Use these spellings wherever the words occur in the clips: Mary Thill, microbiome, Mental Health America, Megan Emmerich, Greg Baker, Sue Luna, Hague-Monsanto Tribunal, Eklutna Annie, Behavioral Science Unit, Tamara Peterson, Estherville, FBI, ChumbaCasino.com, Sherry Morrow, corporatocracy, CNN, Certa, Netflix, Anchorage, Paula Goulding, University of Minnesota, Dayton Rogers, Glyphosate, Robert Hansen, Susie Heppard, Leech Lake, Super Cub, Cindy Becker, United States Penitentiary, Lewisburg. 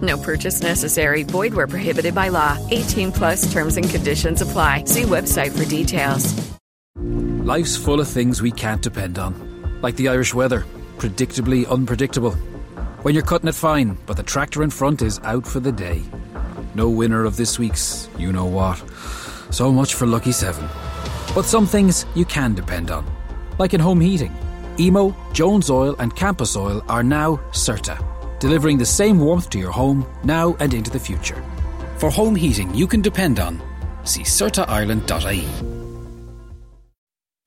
No purchase necessary. Void where prohibited by law. 18+ terms and conditions apply. See website for details. Life's full of things we can't depend on, like the Irish weather, predictably unpredictable. When you're cutting it fine, but the tractor in front is out for the day. No winner of this week's you know what. So much for Lucky 7. But some things you can depend on, like in home heating. Emo, Jones Oil and Campus Oil are now Certa, delivering the same warmth to your home now and into the future. For home heating you can depend on, see CertaIreland.ie.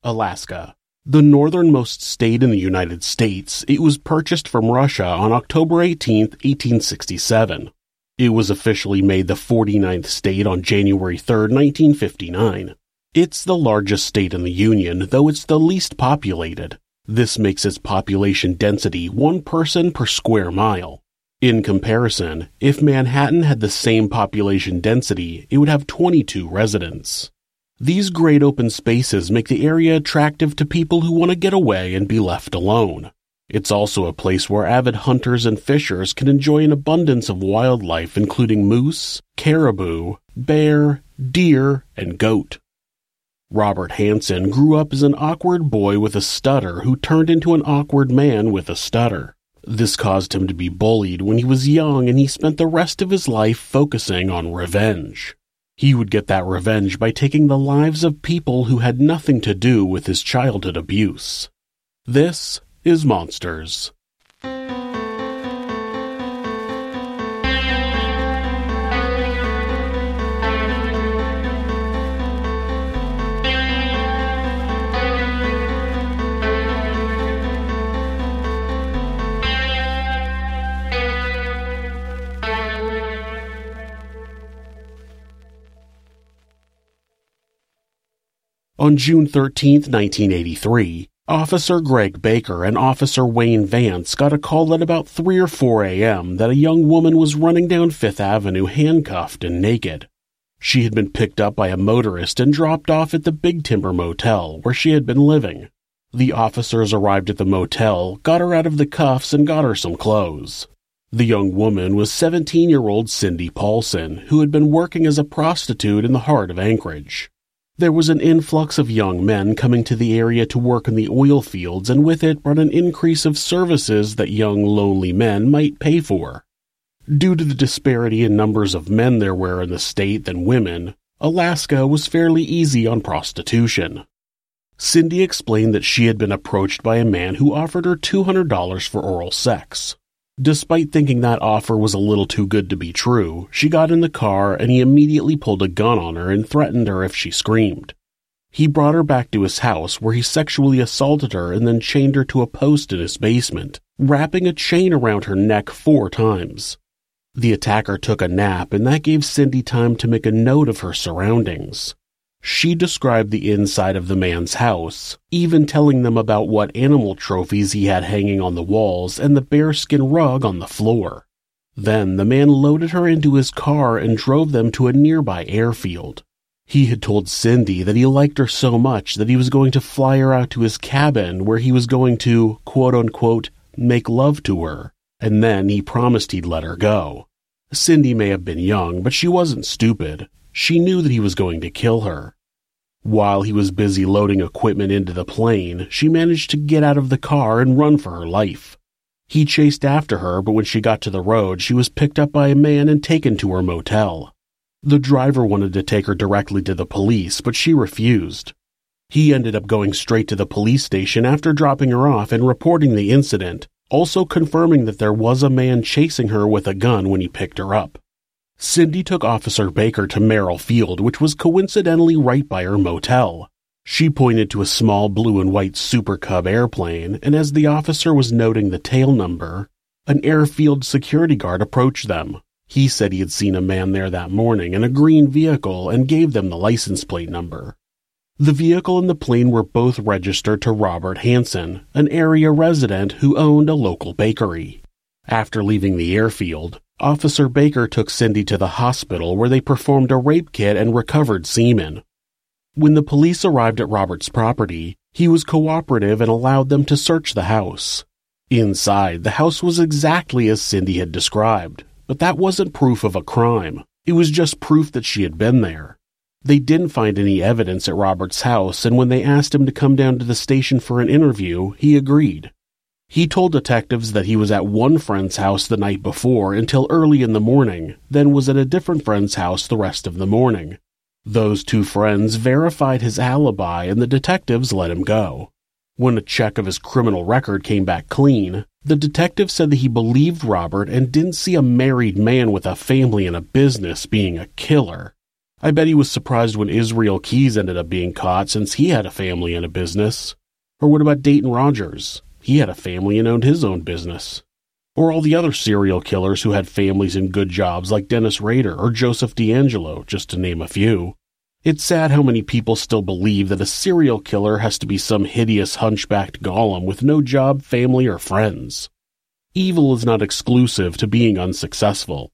Alaska. The northernmost state in the United States, it was purchased from Russia on October 18, 1867. It was officially made the 49th state on January 3, 1959. It's the largest state in the Union, though it's the least populated. This makes its population density one person per square mile. In comparison, if Manhattan had the same population density, it would have 22 residents. These great open spaces make the area attractive to people who want to get away and be left alone. It's also a place where avid hunters and fishers can enjoy an abundance of wildlife, including moose, caribou, bear, deer, and goat. Robert Hansen grew up as an awkward boy with a stutter who turned into an awkward man with a stutter. This caused him to be bullied when he was young, and he spent the rest of his life focusing on revenge. He would get that revenge by taking the lives of people who had nothing to do with his childhood abuse. This is Monsters. On June 13, 1983, Officer Greg Baker and Officer Wayne Vance got a call at about 3 or 4 a.m. that a young woman was running down Fifth Avenue handcuffed and naked. She had been picked up by a motorist and dropped off at the Big Timber Motel, where she had been living. The officers arrived at the motel, got her out of the cuffs, and got her some clothes. The young woman was 17-year-old Cindy Paulson, who had been working as a prostitute in the heart of Anchorage. There was an influx of young men coming to the area to work in the oil fields, and with it brought an increase of services that young, lonely men might pay for. Due to the disparity in numbers of men there were in the state than women, Alaska was fairly easy on prostitution. Cindy explained that she had been approached by a man who offered her $200 for oral sex. Despite thinking that offer was a little too good to be true, she got in the car and he immediately pulled a gun on her and threatened her if she screamed. He brought her back to his house, where he sexually assaulted her and then chained her to a post in his basement, wrapping a chain around her neck 4 times. The attacker took a nap, and that gave Cindy time to make a note of her surroundings. She described the inside of the man's house, even telling them about what animal trophies he had hanging on the walls and the bearskin rug on the floor. Then the man loaded her into his car and drove them to a nearby airfield. He had told Cindy that he liked her so much that he was going to fly her out to his cabin, where he was going to, quote-unquote, make love to her, and then he promised he'd let her go. Cindy may have been young, but she wasn't stupid. She knew that he was going to kill her. While he was busy loading equipment into the plane, she managed to get out of the car and run for her life. He chased after her, but when she got to the road, she was picked up by a man and taken to her motel. The driver wanted to take her directly to the police, but she refused. He ended up going straight to the police station after dropping her off and reporting the incident, also confirming that there was a man chasing her with a gun when he picked her up. Cindy took Officer Baker to Merrill Field, which was coincidentally right by her motel. She pointed to a small blue and white Super Cub airplane, and as the officer was noting the tail number, an airfield security guard approached them. He said he had seen a man there that morning in a green vehicle and gave them the license plate number. The vehicle and the plane were both registered to Robert Hansen, an area resident who owned a local bakery. After leaving the airfield, Officer Baker took Cindy to the hospital where they performed a rape kit and recovered semen. When the police arrived at Robert's property, he was cooperative and allowed them to search the house. Inside, the house was exactly as Cindy had described, but that wasn't proof of a crime. It was just proof that she had been there. They didn't find any evidence at Robert's house, and when they asked him to come down to the station for an interview, he agreed. He told detectives that he was at one friend's house the night before until early in the morning, then was at a different friend's house the rest of the morning. Those two friends verified his alibi, and the detectives let him go. When a check of his criminal record came back clean, the detective said that he believed Robert and didn't see a married man with a family and a business being a killer. I bet he was surprised when Israel Keys ended up being caught, since he had a family and a business. Or what about Dayton Rogers? He had a family and owned his own business. Or all the other serial killers who had families and good jobs, like Dennis Rader or Joseph D'Angelo, just to name a few. It's sad how many people still believe that a serial killer has to be some hideous hunchbacked golem with no job, family, or friends. Evil is not exclusive to being unsuccessful.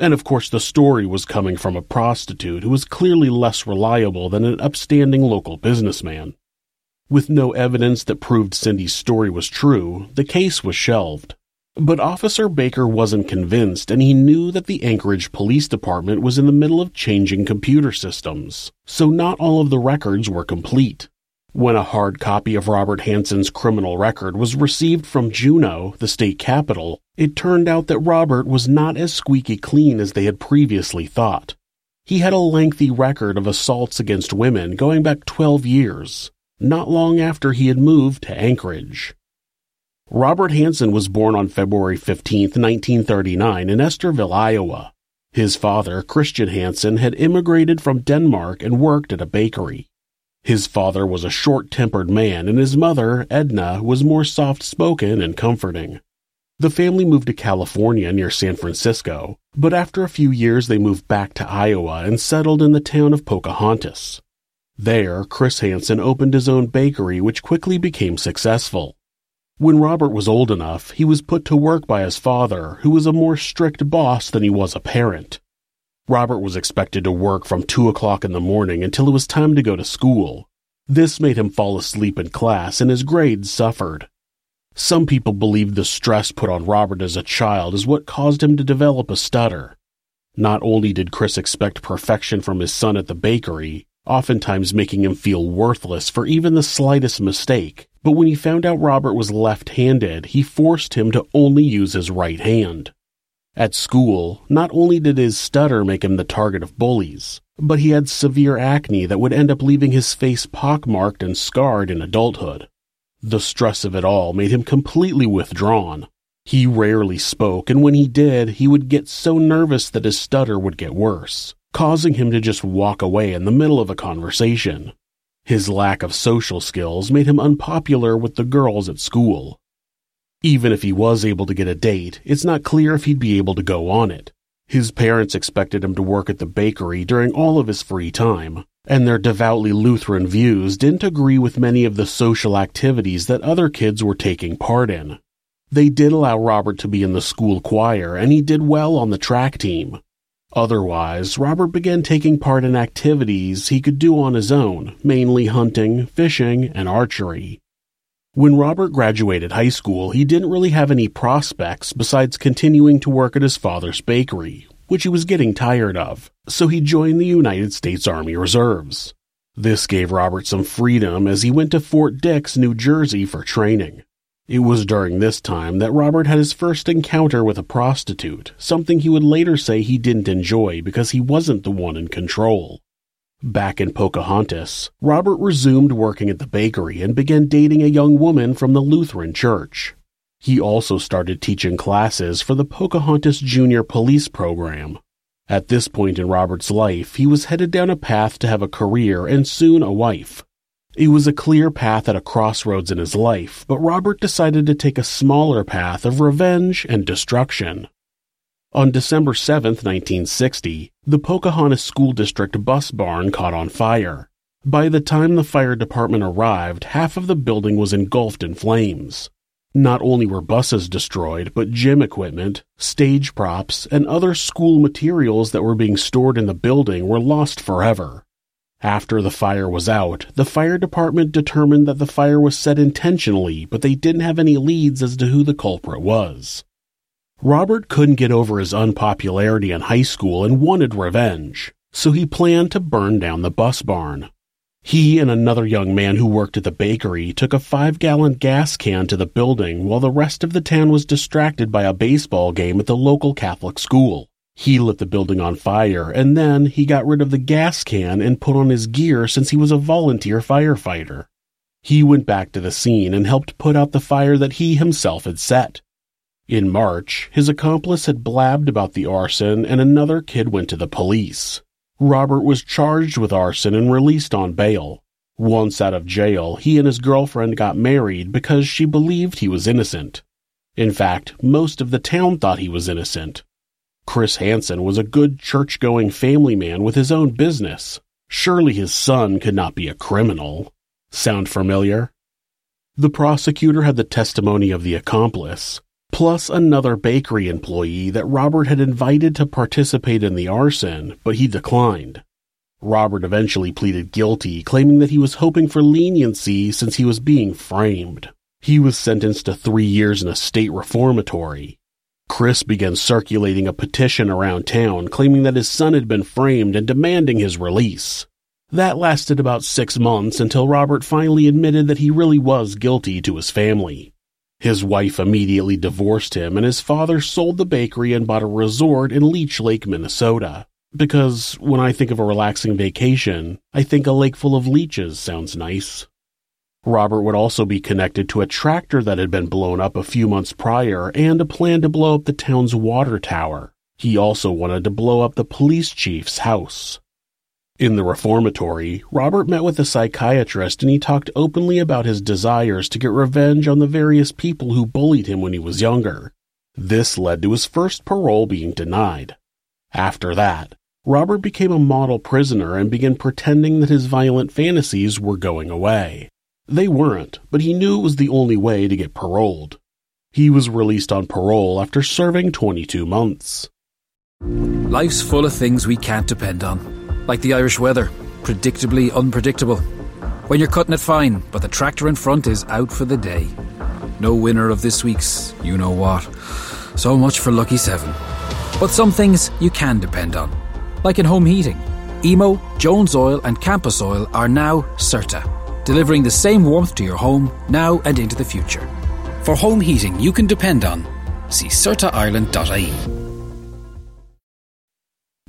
And of course the story was coming from a prostitute who was clearly less reliable than an upstanding local businessman. With no evidence that proved Cindy's story was true, the case was shelved. But Officer Baker wasn't convinced, and he knew that the Anchorage Police Department was in the middle of changing computer systems, so not all of the records were complete. When a hard copy of Robert Hansen's criminal record was received from Juneau, the state capital, it turned out that Robert was not as squeaky clean as they had previously thought. He had a lengthy record of assaults against women going back 12 years, not long after he had moved to Anchorage. Robert Hansen was born on February 15, 1939, in Estherville, Iowa. His father, Christian Hansen, had immigrated from Denmark and worked at a bakery. His father was a short-tempered man, and his mother, Edna, was more soft-spoken and comforting. The family moved to California near San Francisco, but after a few years they moved back to Iowa and settled in the town of Pocahontas. There, Chris Hansen opened his own bakery, which quickly became successful. When Robert was old enough, he was put to work by his father, who was a more strict boss than he was a parent. Robert was expected to work from 2 o'clock in the morning until it was time to go to school. This made him fall asleep in class, and his grades suffered. Some people believe the stress put on Robert as a child is what caused him to develop a stutter. Not only did Chris expect perfection from his son at the bakery, oftentimes making him feel worthless for even the slightest mistake, but when he found out Robert was left-handed, he forced him to only use his right hand. At school, not only did his stutter make him the target of bullies, but he had severe acne that would end up leaving his face pockmarked and scarred in adulthood. The stress of it all made him completely withdrawn. He rarely spoke, and when he did, he would get so nervous that his stutter would get worse, causing him to just walk away in the middle of a conversation. His lack of social skills made him unpopular with the girls at school. Even if he was able to get a date, it's not clear if he'd be able to go on it. His parents expected him to work at the bakery during all of his free time, and their devoutly Lutheran views didn't agree with many of the social activities that other kids were taking part in. They did allow Robert to be in the school choir, and he did well on the track team. Otherwise, Robert began taking part in activities he could do on his own, mainly hunting, fishing, and archery. When Robert graduated high school, he didn't really have any prospects besides continuing to work at his father's bakery, which he was getting tired of, so he joined the United States Army Reserves. This gave Robert some freedom as he went to Fort Dix, New Jersey for training. It was during this time that Robert had his first encounter with a prostitute, something he would later say he didn't enjoy because he wasn't the one in control. Back in Pocahontas, Robert resumed working at the bakery and began dating a young woman from the Lutheran Church. He also started teaching classes for the Pocahontas Junior Police Program. At this point in Robert's life, he was headed down a path to have a career and soon a wife. It was a clear path at a crossroads in his life, but Robert decided to take a smaller path of revenge and destruction. On December 7, 1960, the Pocahontas School District bus barn caught on fire. By the time the fire department arrived, half of the building was engulfed in flames. Not only were buses destroyed, but gym equipment, stage props, and other school materials that were being stored in the building were lost forever. After the fire was out, the fire department determined that the fire was set intentionally, but they didn't have any leads as to who the culprit was. Robert couldn't get over his unpopularity in high school and wanted revenge, so he planned to burn down the bus barn. He and another young man who worked at the bakery took a 5-gallon gas can to the building while the rest of the town was distracted by a baseball game at the local Catholic school. He lit the building on fire, and then he got rid of the gas can and put on his gear since he was a volunteer firefighter. He went back to the scene and helped put out the fire that he himself had set. In March, his accomplice had blabbed about the arson and another kid went to the police. Robert was charged with arson and released on bail. Once out of jail, he and his girlfriend got married because she believed he was innocent. In fact, most of the town thought he was innocent. Chris Hansen was a good church-going family man with his own business. Surely his son could not be a criminal. Sound familiar? The prosecutor had the testimony of the accomplice, plus another bakery employee that Robert had invited to participate in the arson, but he declined. Robert eventually pleaded guilty, claiming that he was hoping for leniency since he was being framed. He was sentenced to 3 years in a state reformatory. Chris began circulating a petition around town, claiming that his son had been framed and demanding his release. That lasted about 6 months until Robert finally admitted that he really was guilty to his family. His wife immediately divorced him, and his father sold the bakery and bought a resort in Leech Lake, Minnesota. Because when I think of a relaxing vacation, I think a lake full of leeches sounds nice. Robert would also be connected to a tractor that had been blown up a few months prior and a plan to blow up the town's water tower. He also wanted to blow up the police chief's house. In the reformatory, Robert met with a psychiatrist and he talked openly about his desires to get revenge on the various people who bullied him when he was younger. This led to his first parole being denied. After that, Robert became a model prisoner and began pretending that his violent fantasies were going away. They weren't, but he knew it was the only way to get paroled. He was released on parole after serving 22 months. Life's full of things we can't depend on. Like the Irish weather, predictably unpredictable. When you're cutting it fine, but the tractor in front is out for the day. No winner of this week's you-know-what. So much for Lucky 7. But some things you can depend on. Like in home heating. Emo, Jones Oil and Campus Oil are now Certa, delivering the same warmth to your home now and into the future. For home heating you can depend on, see CertaIreland.ie.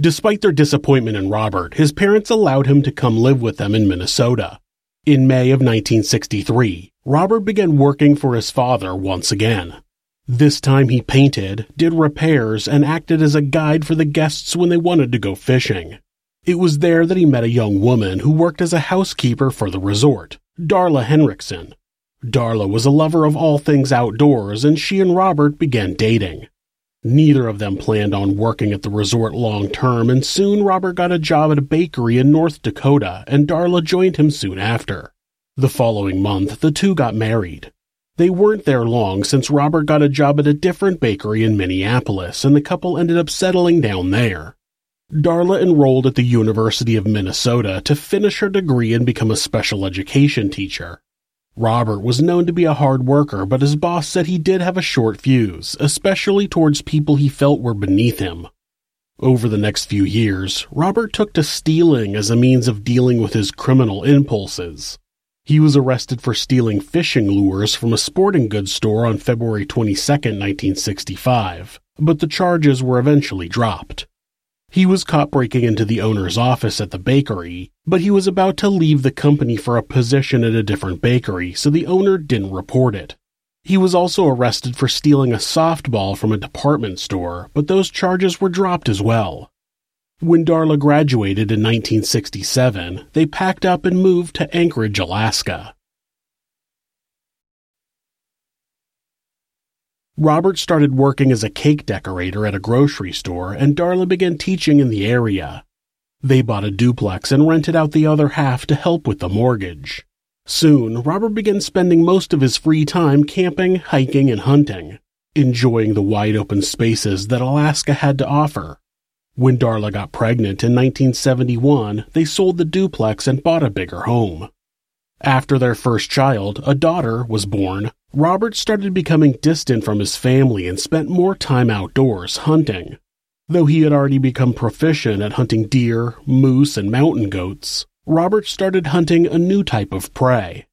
Despite their disappointment in Robert, his parents allowed him to come live with them in Minnesota. In May of 1963, Robert began working for his father once again. This time he painted, did repairs, and acted as a guide for the guests when they wanted to go fishing. It was there that he met a young woman who worked as a housekeeper for the resort, Darla Henriksen. Darla was a lover of all things outdoors, and she and Robert began dating. Neither of them planned on working at the resort long term, and soon Robert got a job at a bakery in North Dakota, and Darla joined him soon after. The following month, the two got married. They weren't there long since Robert got a job at a different bakery in Minneapolis, and the couple ended up settling down there. Darla enrolled at the University of Minnesota to finish her degree and become a special education teacher. Robert was known to be a hard worker, but his boss said he did have a short fuse, especially towards people he felt were beneath him. Over the next few years, Robert took to stealing as a means of dealing with his criminal impulses. He was arrested for stealing fishing lures from a sporting goods store on February 22, 1965, but the charges were eventually dropped. He was caught breaking into the owner's office at the bakery, But he was about to leave the company for a position at a different bakery, so the owner didn't report it. He was also arrested for stealing a softball from a department store, but those charges were dropped as well. When Darla graduated in 1967, they packed up and moved to Anchorage, Alaska. Robert started working as a cake decorator at a grocery store, and Darla began teaching in the area. They bought a duplex and rented out the other half to help with the mortgage. Soon, Robert began spending most of his free time camping, hiking, and hunting, enjoying the wide open spaces that Alaska had to offer. When Darla got pregnant in 1971, they sold the duplex and bought a bigger home. After their first child, a daughter, was born, Robert started becoming distant from his family and spent more time outdoors hunting. Though he had already become proficient at hunting deer, moose, and mountain goats, Robert started hunting a new type of prey.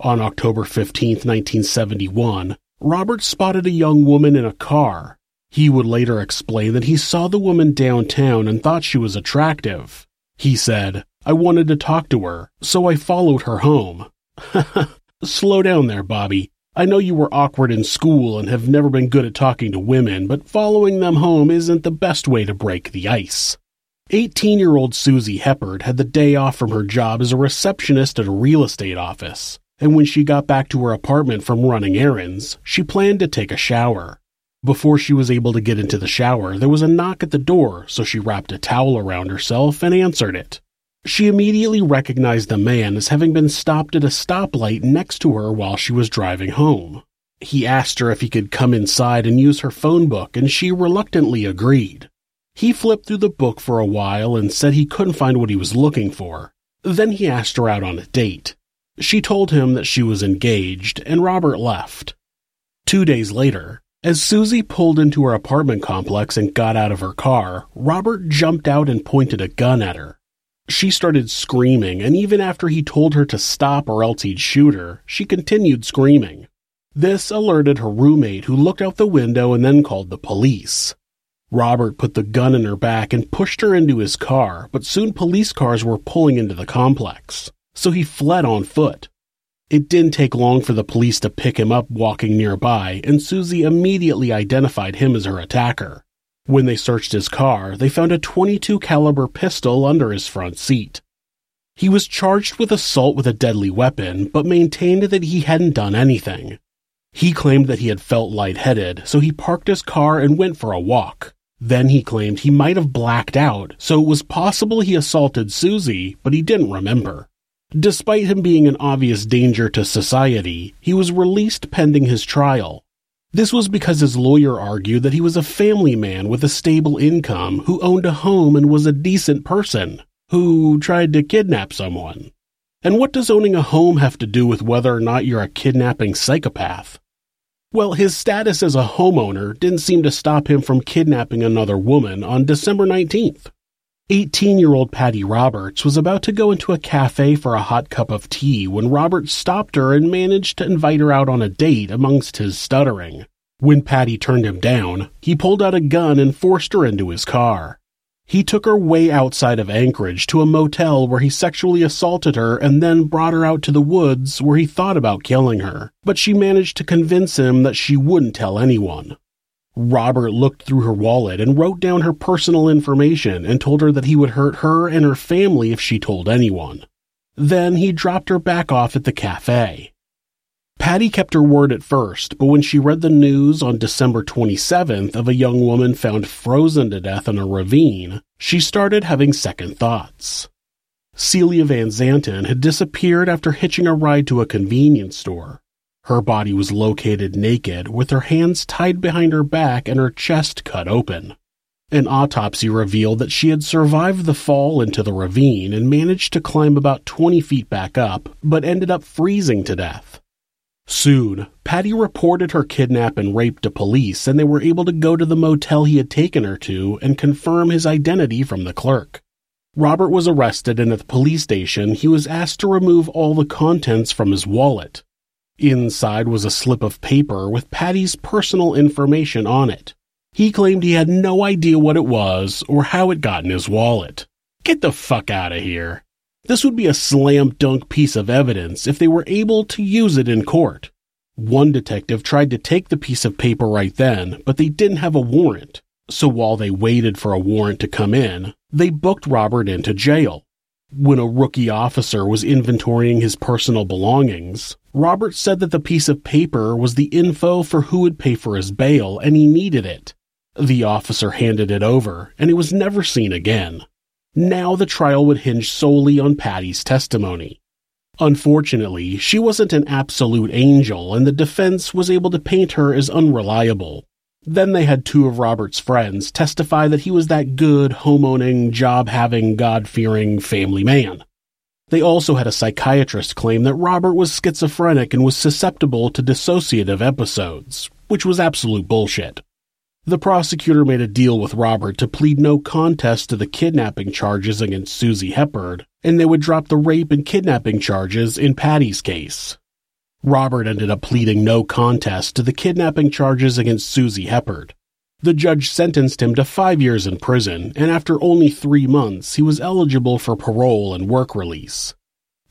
On October 15, 1971, Robert spotted a young woman in a car. He would later explain that he saw the woman downtown and thought she was attractive. He said, "I wanted to talk to her, so I followed her home." Slow down there, Bobby. I know you were awkward in school and have never been good at talking to women, but following them home isn't the best way to break the ice. 18-year-old Susie Heppard had the day off from her job as a receptionist at a real estate office, and when she got back to her apartment from running errands, she planned to take a shower. Before she was able to get into the shower, there was a knock at the door, so she wrapped a towel around herself and answered it. She immediately recognized the man as having been stopped at a stoplight next to her while she was driving home. He asked her if he could come inside and use her phone book, and she reluctantly agreed. He flipped through the book for a while and said he couldn't find what he was looking for. Then he asked her out on a date. She told him that she was engaged, and Robert left. 2 days later, as Susie pulled into her apartment complex and got out of her car, Robert jumped out and pointed a gun at her. She started screaming, and even after he told her to stop or else he'd shoot her, she continued screaming. This alerted her roommate, who looked out the window and then called the police. Robert put the gun in her back and pushed her into his car, but soon police cars were pulling into the complex, so he fled on foot. It didn't take long for the police to pick him up walking nearby, and Susie immediately identified him as her attacker. When they searched his car, they found a .22 caliber pistol under his front seat. He was charged with assault with a deadly weapon, but maintained that he hadn't done anything. He claimed that he had felt lightheaded, so he parked his car and went for a walk. Then he claimed he might have blacked out, so it was possible he assaulted Susie, but he didn't remember. Despite him being an obvious danger to society, he was released pending his trial. This was because his lawyer argued that he was a family man with a stable income who owned a home and was a decent person who tried to kidnap someone. And what does owning a home have to do with whether or not you're a kidnapping psychopath? Well, his status as a homeowner didn't seem to stop him from kidnapping another woman on December 19th. 18-year-old Patty Roberts was about to go into a cafe for a hot cup of tea when Robert stopped her and managed to invite her out on a date amongst his stuttering. When Patty turned him down, he pulled out a gun and forced her into his car. He took her way outside of Anchorage to a motel where he sexually assaulted her and then brought her out to the woods where he thought about killing her, but she managed to convince him that she wouldn't tell anyone. Robert looked through her wallet and wrote down her personal information and told her that he would hurt her and her family if she told anyone. Then he dropped her back off at the cafe. Patty kept her word at first, but when she read the news on December 27th of a young woman found frozen to death in a ravine, she started having second thoughts. Celia Van Zanten had disappeared after hitching a ride to a convenience store. Her body was located naked, with her hands tied behind her back and her chest cut open. An autopsy revealed that she had survived the fall into the ravine and managed to climb about 20 feet back up, but ended up freezing to death. Soon, Patty reported her kidnap and rape to police, and they were able to go to the motel he had taken her to and confirm his identity from the clerk. Robert was arrested, and at the police station, he was asked to remove all the contents from his wallet. Inside was a slip of paper with Patty's personal information on it. He claimed he had no idea what it was or how it got in his wallet. Get the fuck out of here. This would be a slam dunk piece of evidence if they were able to use it in court. One detective tried to take the piece of paper right then, but they didn't have a warrant. So while they waited for a warrant to come in, they booked Robert into jail. When a rookie officer was inventorying his personal belongings, Robert said that the piece of paper was the info for who would pay for his bail, and he needed it. The officer handed it over, and it was never seen again. Now the trial would hinge solely on Patty's testimony. Unfortunately, she wasn't an absolute angel, and the defense was able to paint her as unreliable. Then they had two of Robert's friends testify that he was that good, homeowning, job-having, God-fearing family man. They also had a psychiatrist claim that Robert was schizophrenic and was susceptible to dissociative episodes, which was absolute bullshit. The prosecutor made a deal with Robert to plead no contest to the kidnapping charges against Susie Heppard, and they would drop the rape and kidnapping charges in Patty's case. Robert ended up pleading no contest to the kidnapping charges against Susie Heppard. The judge sentenced him to 5 years in prison, and after only 3 months, he was eligible for parole and work release.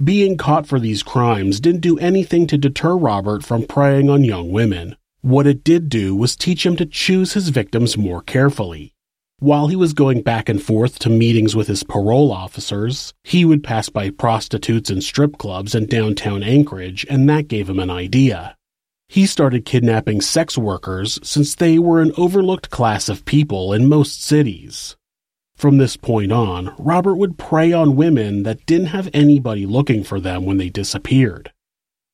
Being caught for these crimes didn't do anything to deter Robert from preying on young women. What it did do was teach him to choose his victims more carefully. While he was going back and forth to meetings with his parole officers, he would pass by prostitutes and strip clubs in downtown Anchorage, and that gave him an idea. He started kidnapping sex workers since they were an overlooked class of people in most cities. From this point on, Robert would prey on women that didn't have anybody looking for them when they disappeared.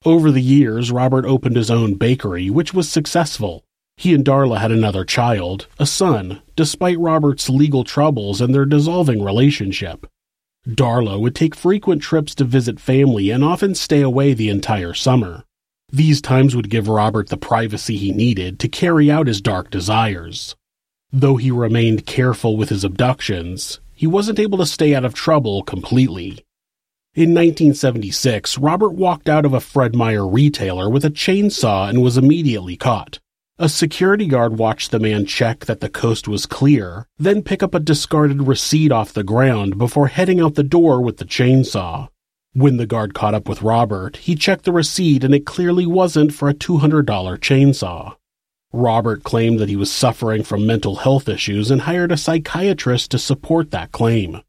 Over the years, Robert opened his own bakery, which was successful. He and Darla had another child, a son, despite Robert's legal troubles and their dissolving relationship. Darla would take frequent trips to visit family and often stay away the entire summer. These times would give Robert the privacy he needed to carry out his dark desires. Though he remained careful with his abductions, he wasn't able to stay out of trouble completely. In 1976, Robert walked out of a Fred Meyer retailer with a chainsaw and was immediately caught. A security guard watched the man check that the coast was clear, then pick up a discarded receipt off the ground before heading out the door with the chainsaw. When the guard caught up with Robert, he checked the receipt and it clearly wasn't for a $200 chainsaw. Robert claimed that he was suffering from mental health issues and hired a psychiatrist to support that claim.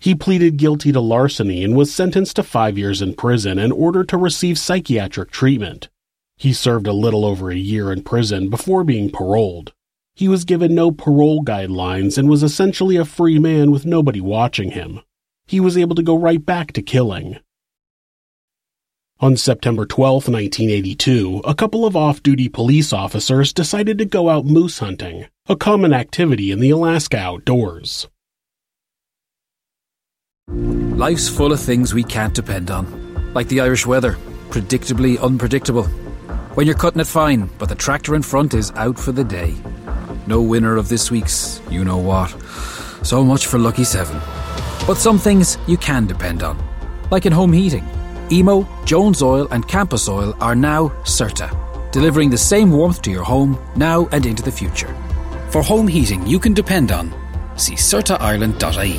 He pleaded guilty to larceny and was sentenced to 5 years in prison and ordered to receive psychiatric treatment. He served a little over a year in prison before being paroled. He was given no parole guidelines and was essentially a free man with nobody watching him. He was able to go right back to killing. On September 12, 1982, a couple of off-duty police officers decided to go out moose hunting, a common activity in the Alaska outdoors. Life's full of things we can't depend on, like the Irish weather, predictably unpredictable. When you're cutting it fine, but the tractor in front is out for the day. No winner of this week's you-know-what. So much for Lucky 7. But some things you can depend on, like in home heating. Emo, Jones Oil and Campus Oil are now CERTA, delivering the same warmth to your home now and into the future. For home heating you can depend on, see CERTAIreland.ie.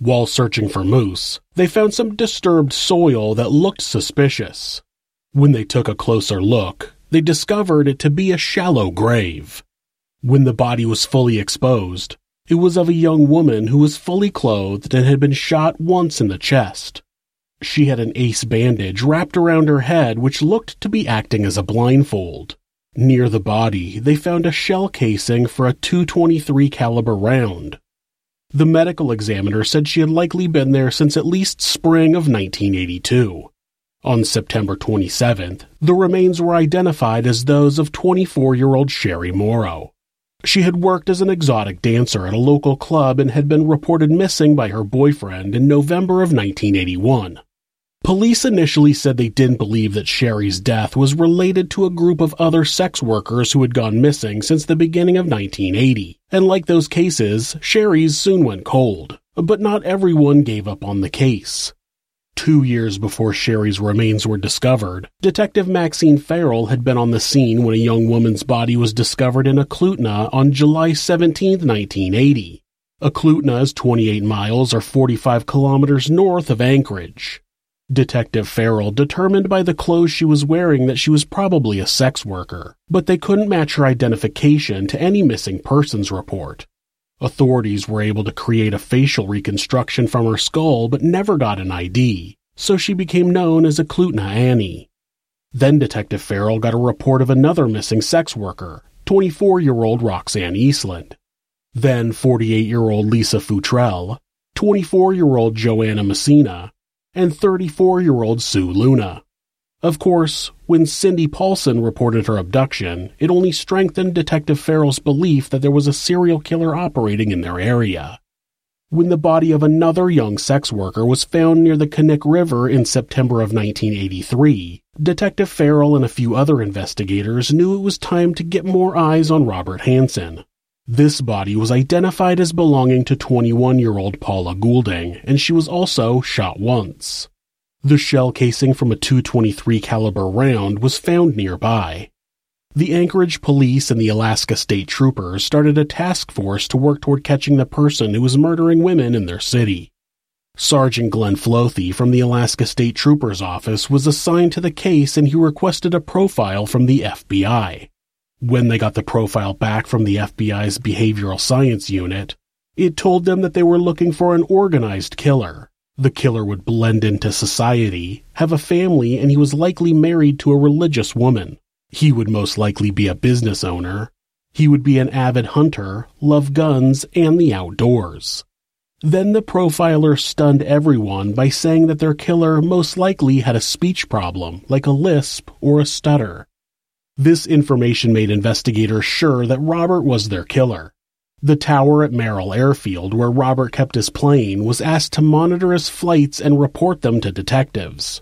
While searching for moose, they found some disturbed soil that looked suspicious. When they took a closer look, they discovered it to be a shallow grave. When the body was fully exposed, it was of a young woman who was fully clothed and had been shot once in the chest. She had an ace bandage wrapped around her head which looked to be acting as a blindfold. Near the body, they found a shell casing for a .223 caliber round. The medical examiner said she had likely been there since at least spring of 1982. On September 27th, the remains were identified as those of 24-year-old Sherry Morrow. She had worked as an exotic dancer at a local club and had been reported missing by her boyfriend in November of 1981. Police initially said they didn't believe that Sherry's death was related to a group of other sex workers who had gone missing since the beginning of 1980. And like those cases, Sherry's soon went cold. But not everyone gave up on the case. 2 years before Sherry's remains were discovered, Detective Maxine Farrell had been on the scene when a young woman's body was discovered in Eklutna on July 17, 1980. Eklutna is 28 miles or 45 kilometers north of Anchorage. Detective Farrell determined by the clothes she was wearing that she was probably a sex worker, but they couldn't match her identification to any missing persons report. Authorities were able to create a facial reconstruction from her skull but never got an ID, so she became known as Eklutna Annie. Then Detective Farrell got a report of another missing sex worker, 24-year-old Roxanne Eastland. Then 48-year-old Lisa Futrell, 24-year-old Joanna Messina, and 34-year-old Sue Luna. Of course, when Cindy Paulson reported her abduction, it only strengthened Detective Farrell's belief that there was a serial killer operating in their area. When the body of another young sex worker was found near the Kinnick River in September of 1983, Detective Farrell and a few other investigators knew it was time to get more eyes on Robert Hansen. This body was identified as belonging to 21-year-old Paula Goulding, and she was also shot once. The shell casing from a .223 caliber round was found nearby. The Anchorage police and the Alaska State Troopers started a task force to work toward catching the person who was murdering women in their city. Sergeant Glenn Flothy from the Alaska State Troopers office was assigned to the case, and he requested a profile from the FBI. When they got the profile back from the FBI's Behavioral Science Unit, it told them that they were looking for an organized killer. The killer would blend into society, have a family, and he was likely married to a religious woman. He would most likely be a business owner. He would be an avid hunter, love guns, and the outdoors. Then the profiler stunned everyone by saying that their killer most likely had a speech problem, like a lisp or a stutter. This information made investigators sure that Robert was their killer. The tower at Merrill Airfield, where Robert kept his plane, was asked to monitor his flights and report them to detectives.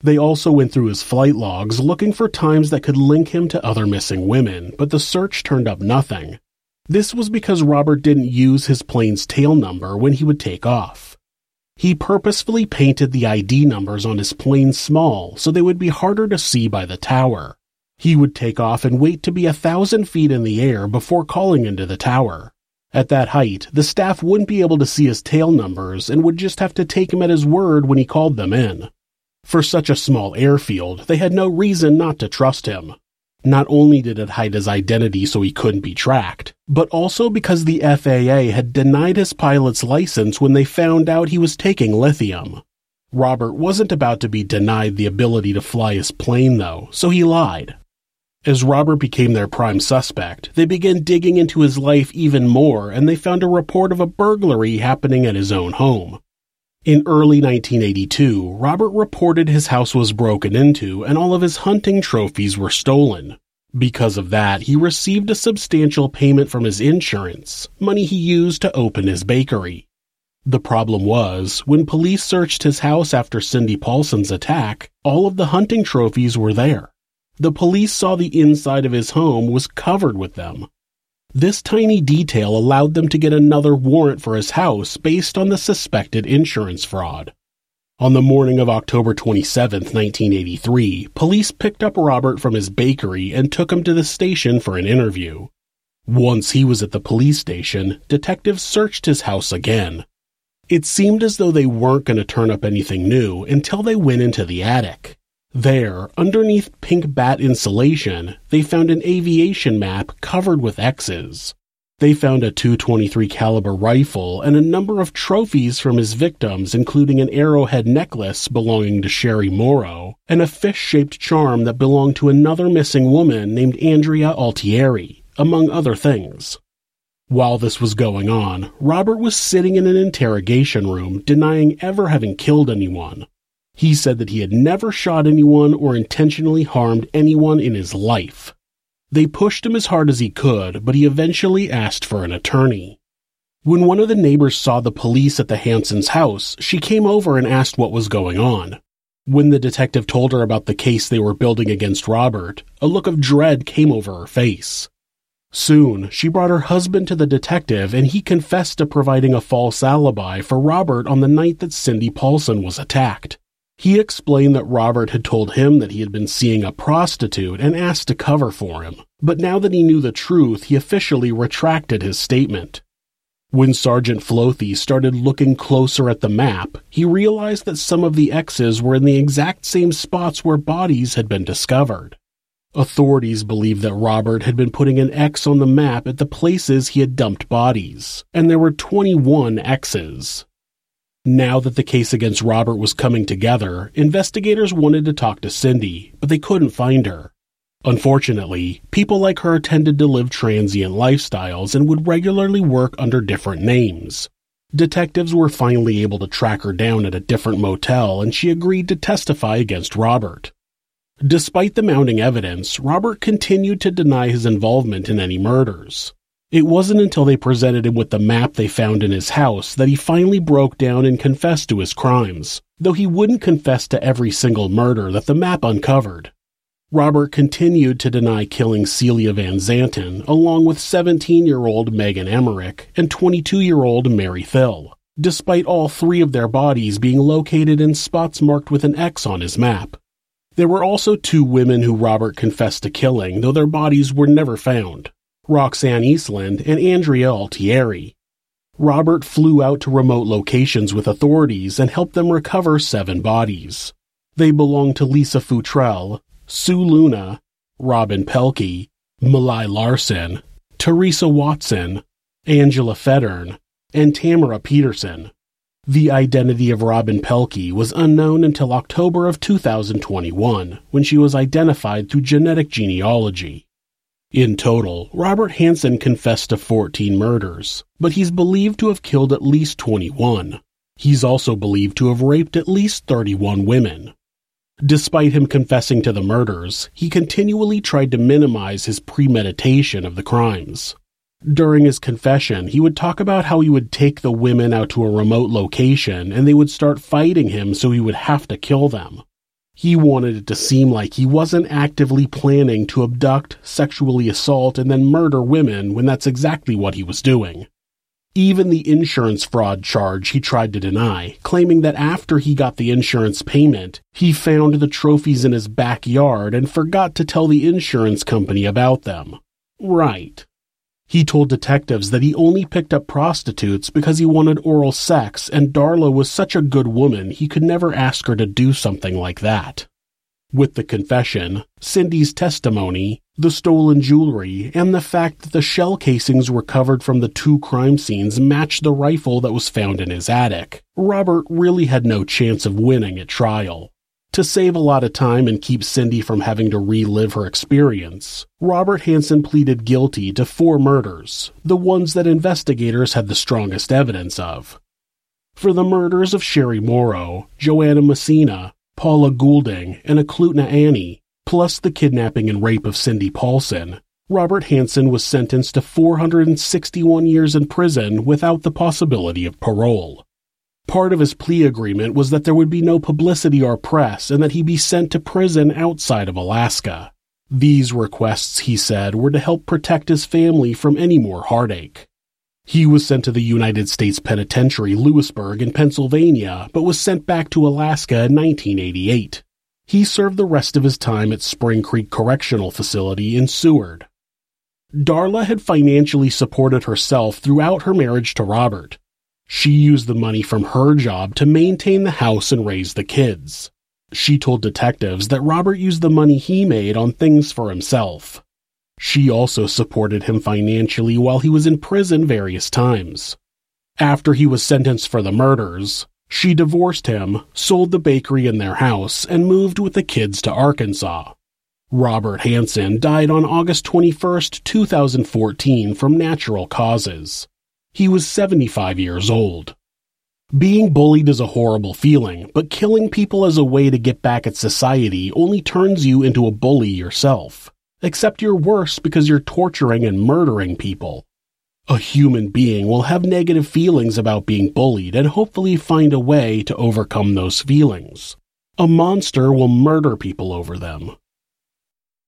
They also went through his flight logs looking for times that could link him to other missing women, but the search turned up nothing. This was because Robert didn't use his plane's tail number when he would take off. He purposefully painted the ID numbers on his plane small so they would be harder to see by the tower. He would take off and wait to be 1,000 feet in the air before calling into the tower. At that height, the staff wouldn't be able to see his tail numbers and would just have to take him at his word when he called them in. For such a small airfield, they had no reason not to trust him. Not only did it hide his identity so he couldn't be tracked, but also because the FAA had denied his pilot's license when they found out he was taking lithium. Robert wasn't about to be denied the ability to fly his plane, though, so he lied. As Robert became their prime suspect, they began digging into his life even more, and they found a report of a burglary happening at his own home. In early 1982, Robert reported his house was broken into and all of his hunting trophies were stolen. Because of that, he received a substantial payment from his insurance, money he used to open his bakery. The problem was, when police searched his house after Cindy Paulson's attack, all of the hunting trophies were there. The police saw the inside of his home was covered with them. This tiny detail allowed them to get another warrant for his house based on the suspected insurance fraud. On the morning of October 27, 1983, police picked up Robert from his bakery and took him to the station for an interview. Once he was at the police station, detectives searched his house again. It seemed as though they weren't going to turn up anything new until they went into the attic. There, underneath pink bat insulation, they found an aviation map covered with X's. They found a .223 caliber rifle and a number of trophies from his victims, including an arrowhead necklace belonging to Sherry Morrow and a fish-shaped charm that belonged to another missing woman named Andrea Altieri, among other things. While this was going on, Robert was sitting in an interrogation room, denying ever having killed anyone. He said that he had never shot anyone or intentionally harmed anyone in his life. They pushed him as hard as he could, but he eventually asked for an attorney. When one of the neighbors saw the police at the Hansen's house, she came over and asked what was going on. When the detective told her about the case they were building against Robert, a look of dread came over her face. Soon, she brought her husband to the detective, and he confessed to providing a false alibi for Robert on the night that Cindy Paulson was attacked. He explained that Robert had told him that he had been seeing a prostitute and asked to cover for him, but now that he knew the truth, he officially retracted his statement. When Sergeant Flothy started looking closer at the map, he realized that some of the X's were in the exact same spots where bodies had been discovered. Authorities believe that Robert had been putting an X on the map at the places he had dumped bodies, and there were 21 X's. Now that the case against Robert was coming together, investigators wanted to talk to Cindy, but they couldn't find her. Unfortunately, people like her tended to live transient lifestyles and would regularly work under different names. Detectives were finally able to track her down at a different motel, and she agreed to testify against Robert. Despite the mounting evidence, Robert continued to deny his involvement in any murders. It wasn't until they presented him with the map they found in his house that he finally broke down and confessed to his crimes, though he wouldn't confess to every single murder that the map uncovered. Robert continued to deny killing Celia Van Zanten, along with 17-year-old Megan Emmerich and 22-year-old Mary Thill, despite all three of their bodies being located in spots marked with an X on his map. There were also two women who Robert confessed to killing, though their bodies were never found: Roxanne Eastland and Andrea Altieri. Robert flew out to remote locations with authorities and helped them recover 7 bodies. They belonged to Lisa Futrell, Sue Luna, Robin Pelkey, Malai Larson, Teresa Watson, Angela Fettern, and Tamara Peterson. The identity of Robin Pelkey was unknown until October of 2021, when she was identified through genetic genealogy. In total, Robert Hansen confessed to 14 murders, but he's believed to have killed at least 21. He's also believed to have raped at least 31 women. Despite him confessing to the murders, he continually tried to minimize his premeditation of the crimes. During his confession, he would talk about how he would take the women out to a remote location and they would start fighting him, so he would have to kill them. He wanted it to seem like he wasn't actively planning to abduct, sexually assault, and then murder women when that's exactly what he was doing. Even the insurance fraud charge he tried to deny, claiming that after he got the insurance payment, he found the trophies in his backyard and forgot to tell the insurance company about them. Right. He told detectives that he only picked up prostitutes because he wanted oral sex, and Darla was such a good woman he could never ask her to do something like that. With the confession, Cindy's testimony, the stolen jewelry, and the fact that the shell casings recovered from the 2 crime scenes matched the rifle that was found in his attic, Robert really had no chance of winning at trial. To save a lot of time and keep Cindy from having to relive her experience, Robert Hansen pleaded guilty to 4 murders, the ones that investigators had the strongest evidence of. For the murders of Sherry Morrow, Joanna Messina, Paula Goulding, and Eklutna Annie, plus the kidnapping and rape of Cindy Paulson, Robert Hansen was sentenced to 461 years in prison without the possibility of parole. Part of his plea agreement was that there would be no publicity or press and that he be sent to prison outside of Alaska. These requests, he said, were to help protect his family from any more heartache. He was sent to the United States Penitentiary, Lewisburg, in Pennsylvania, but was sent back to Alaska in 1988. He served the rest of his time at Spring Creek Correctional Facility in Seward. Darla had financially supported herself throughout her marriage to Robert. She used the money from her job to maintain the house and raise the kids. She told detectives that Robert used the money he made on things for himself. She also supported him financially while he was in prison various times. After he was sentenced for the murders, she divorced him, sold the bakery in their house, and moved with the kids to Arkansas. Robert Hansen died on August 21, 2014, from natural causes. He was 75 years old. Being bullied is a horrible feeling, but killing people as a way to get back at society only turns you into a bully yourself. Except you're worse because you're torturing and murdering people. A human being will have negative feelings about being bullied and hopefully find a way to overcome those feelings. A monster will murder people over them.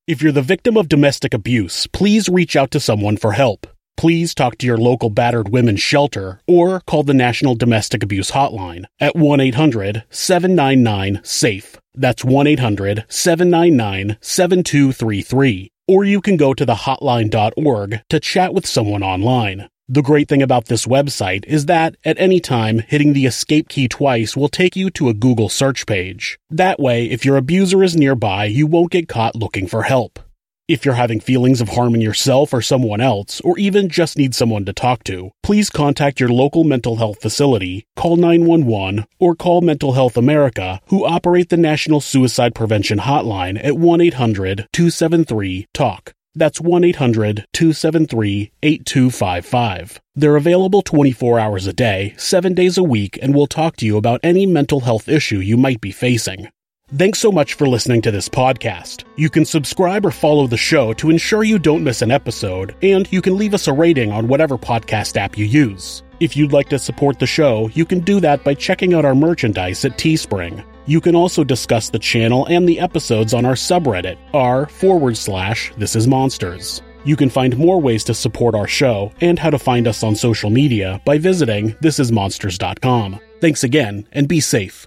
If you're the victim of domestic abuse, please reach out to someone for help. Please talk to your local battered women's shelter or call the National Domestic Abuse Hotline at 1-800-799-SAFE. That's 1-800-799-7233. Or you can go to thehotline.org to chat with someone online. The great thing about this website is that, at any time, hitting the escape key twice will take you to a Google search page. That way, if your abuser is nearby, you won't get caught looking for help. If you're having feelings of harming yourself or someone else, or even just need someone to talk to, please contact your local mental health facility, call 911, or call Mental Health America, who operate the National Suicide Prevention Hotline at 1-800-273-TALK. That's 1-800-273-8255. They're available 24 hours a day, 7 days a week, and will talk to you about any mental health issue you might be facing. Thanks so much for listening to this podcast. You can subscribe or follow the show to ensure you don't miss an episode, and you can leave us a rating on whatever podcast app you use. If you'd like to support the show, you can do that by checking out our merchandise at Teespring. You can also discuss the channel and the episodes on our subreddit, r/thisismonsters. You can find more ways to support our show and how to find us on social media by visiting thisismonsters.com. Thanks again, and be safe.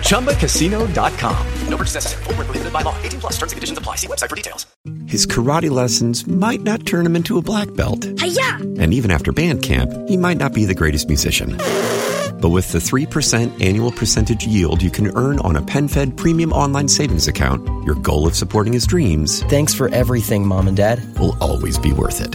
ChumbaCasino.com. No purchase necessary. Void where prohibited by law. 18 plus terms and conditions apply. See website for details. His karate lessons might not turn him into a black belt. Hi-ya! And even after band camp, he might not be the greatest musician. But with the 3% annual percentage yield you can earn on a PenFed Premium Online Savings Account, your goal of supporting his dreams... Thanks for everything, Mom and Dad. ...will always be worth it.